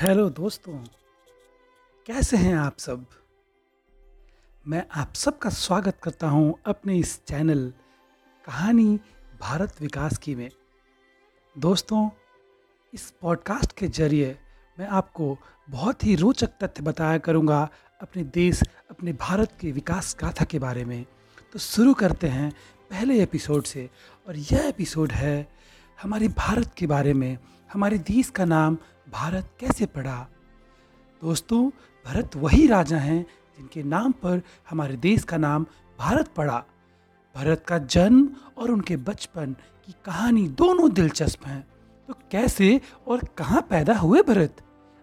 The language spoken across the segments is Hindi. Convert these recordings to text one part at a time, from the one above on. हेलो दोस्तों, कैसे हैं आप सब। मैं आप सबका स्वागत करता हूं अपने इस चैनल कहानी भारत विकास की में। दोस्तों, इस पॉडकास्ट के जरिए मैं आपको बहुत ही रोचक तथ्य बताया करूंगा अपने देश, अपने भारत के विकास गाथा के बारे में। तो शुरू करते हैं पहले एपिसोड से, और यह एपिसोड है हमारे भारत के बारे में। हमारे देश का नाम भारत कैसे पड़ा। दोस्तों, भरत वही राजा हैं जिनके नाम पर हमारे देश का नाम भारत पड़ा। भरत का जन्म और उनके बचपन की कहानी दोनों दिलचस्प हैं। तो कैसे और कहाँ पैदा हुए भरत,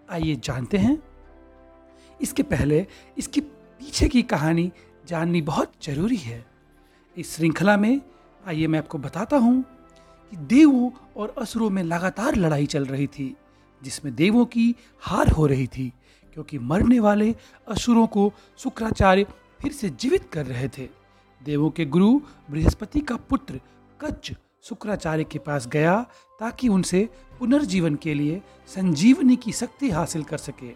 आइए जानते हैं। इसके पहले इसके पीछे की कहानी जाननी बहुत जरूरी है। इस श्रृंखला में आइए मैं आपको बताता हूँ कि देवों और असुरों में लगातार लड़ाई चल रही थी, जिसमें देवों की हार हो रही थी क्योंकि मरने वाले असुरों को शुक्राचार्य फिर से जीवित कर रहे थे। देवों के गुरु बृहस्पति का पुत्र कच्छ शुक्राचार्य के पास गया ताकि उनसे पुनर्जीवन के लिए संजीवनी की शक्ति हासिल कर सके।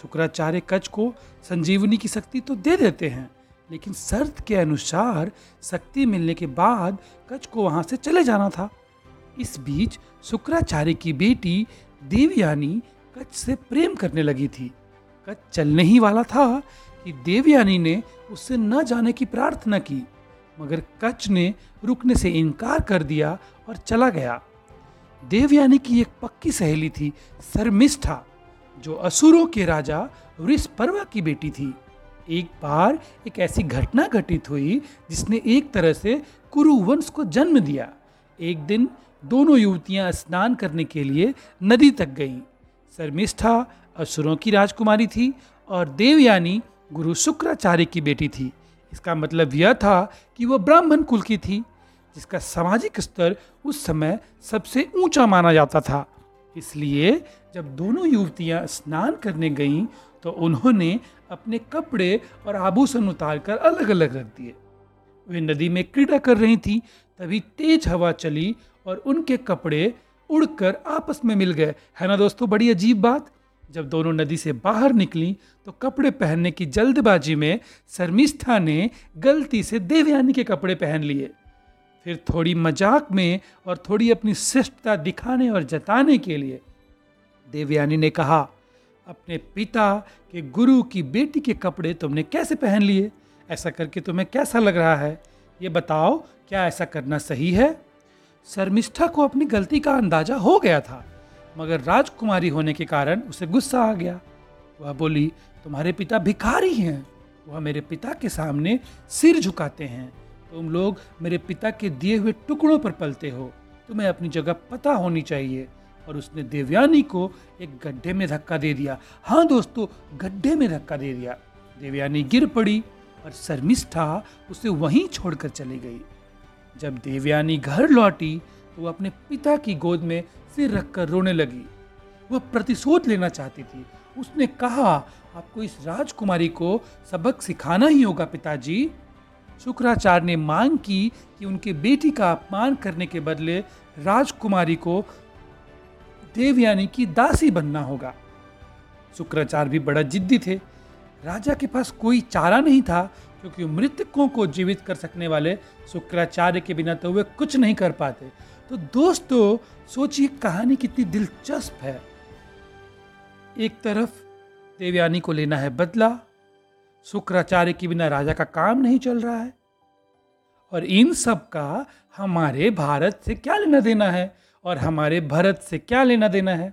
शुक्राचार्य कच्छ को संजीवनी की शक्ति तो दे देते हैं, लेकिन शर्त के अनुसार शक्ति मिलने के बाद कच्छ को वहाँ से चले जाना था। इस बीच शुक्राचार्य की बेटी देवयानी कच्छ से प्रेम करने लगी थी। कच्छ चलने ही वाला था कि देवयानी ने उससे न जाने की प्रार्थना की, मगर कच्छ ने रुकने से इनकार कर दिया और चला गया। देवयानी की एक पक्की सहेली थी शर्मिष्ठा, जो असुरों के राजा वृषपर्वा की बेटी थी। एक बार एक ऐसी घटना घटित हुई जिसने एक तरह से कुरुवंश को जन्म दिया। एक दिन दोनों युवतियां स्नान करने के लिए नदी तक गईं। शर्मिष्ठा असुरों की राजकुमारी थी और देवयानी गुरु शुक्राचार्य की बेटी थी। इसका मतलब यह था कि वह ब्राह्मण कुल की थी, जिसका सामाजिक स्तर उस समय सबसे ऊंचा माना जाता था। इसलिए जब दोनों युवतियां स्नान करने गईं तो उन्होंने अपने कपड़े और आभूषण उतारकर अलग अलग रख दिए। वे नदी में क्रीड़ा कर रही थीं, तभी तेज हवा चली और उनके कपड़े उड़कर आपस में मिल गए। है ना दोस्तों, बड़ी अजीब बात। जब दोनों नदी से बाहर निकली तो कपड़े पहनने की जल्दबाजी में शर्मिष्ठा ने गलती से देवयानी के कपड़े पहन लिए। फिर थोड़ी मजाक में और थोड़ी अपनी श्रेष्ठता दिखाने और जताने के लिए देवयानी ने कहा, अपने पिता के गुरु की बेटी के कपड़े तुमने कैसे पहन लिए, ऐसा करके तुम्हें कैसा लग रहा है, ये बताओ क्या ऐसा करना सही है। शर्मिष्ठा को अपनी गलती का अंदाजा हो गया था, मगर राजकुमारी होने के कारण उसे गुस्सा आ गया। वह बोली, तुम्हारे पिता भिखारी हैं, वह मेरे पिता के सामने सिर झुकाते हैं। तुम लोग मेरे पिता के दिए हुए टुकड़ों पर पलते हो, तुम्हें अपनी जगह पता होनी चाहिए। और उसने देवयानी को एक गड्ढे में धक्का दे दिया। हाँ दोस्तों, गड्ढे में धक्का दे दिया। देवयानी गिर पड़ी और शर्मिष्ठा उसे वहीं छोड़कर चली गई। जब देवयानी घर लौटी तो वह अपने पिता की गोद में सिर रखकर रोने लगी। वह प्रतिशोध लेना चाहती थी। उसने कहा, आपको इस राजकुमारी को सबक सिखाना ही होगा पिताजी। शुक्राचार्य ने मांग की कि उनके बेटी का अपमान करने के बदले राजकुमारी को देवयानी की दासी बनना होगा। शुक्राचार्य भी बड़ा जिद्दी थे। राजा के पास कोई चारा नहीं था, क्योंकि मृतकों को जीवित कर सकने वाले शुक्राचार्य के बिना तो वे कुछ नहीं कर पाते। तो दोस्तों, सोचिए कहानी कितनी दिलचस्प है। एक तरफ देवयानी को लेना है बदला, शुक्राचार्य के बिना राजा का काम नहीं चल रहा है, और इन सब का हमारे भारत से क्या लेना देना है और हमारे भरत से क्या लेना देना है।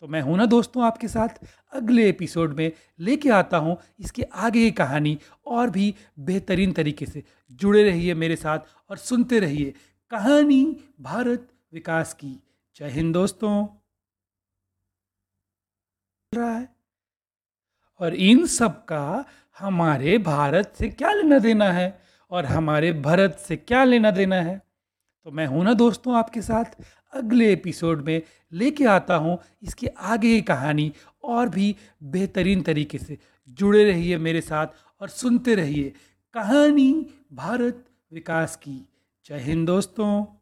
तो मैं हूं ना दोस्तों आपके साथ, अगले एपिसोड में लेके आता हूं इसके आगे की कहानी और भी बेहतरीन तरीके से। जुड़े रहिए मेरे साथ और सुनते रहिए कहानी भारत विकास की। जय हिंद दोस्तों। और इन सब का हमारे भारत से क्या लेना देना है और हमारे भरत से क्या लेना देना है। तो मैं हूं ना दोस्तों आपके साथ, अगले एपिसोड में लेके आता हूं इसके आगे की कहानी और भी बेहतरीन तरीके से। जुड़े रहिए मेरे साथ और सुनते रहिए कहानी भारत विकास की। जय हिंद दोस्तों।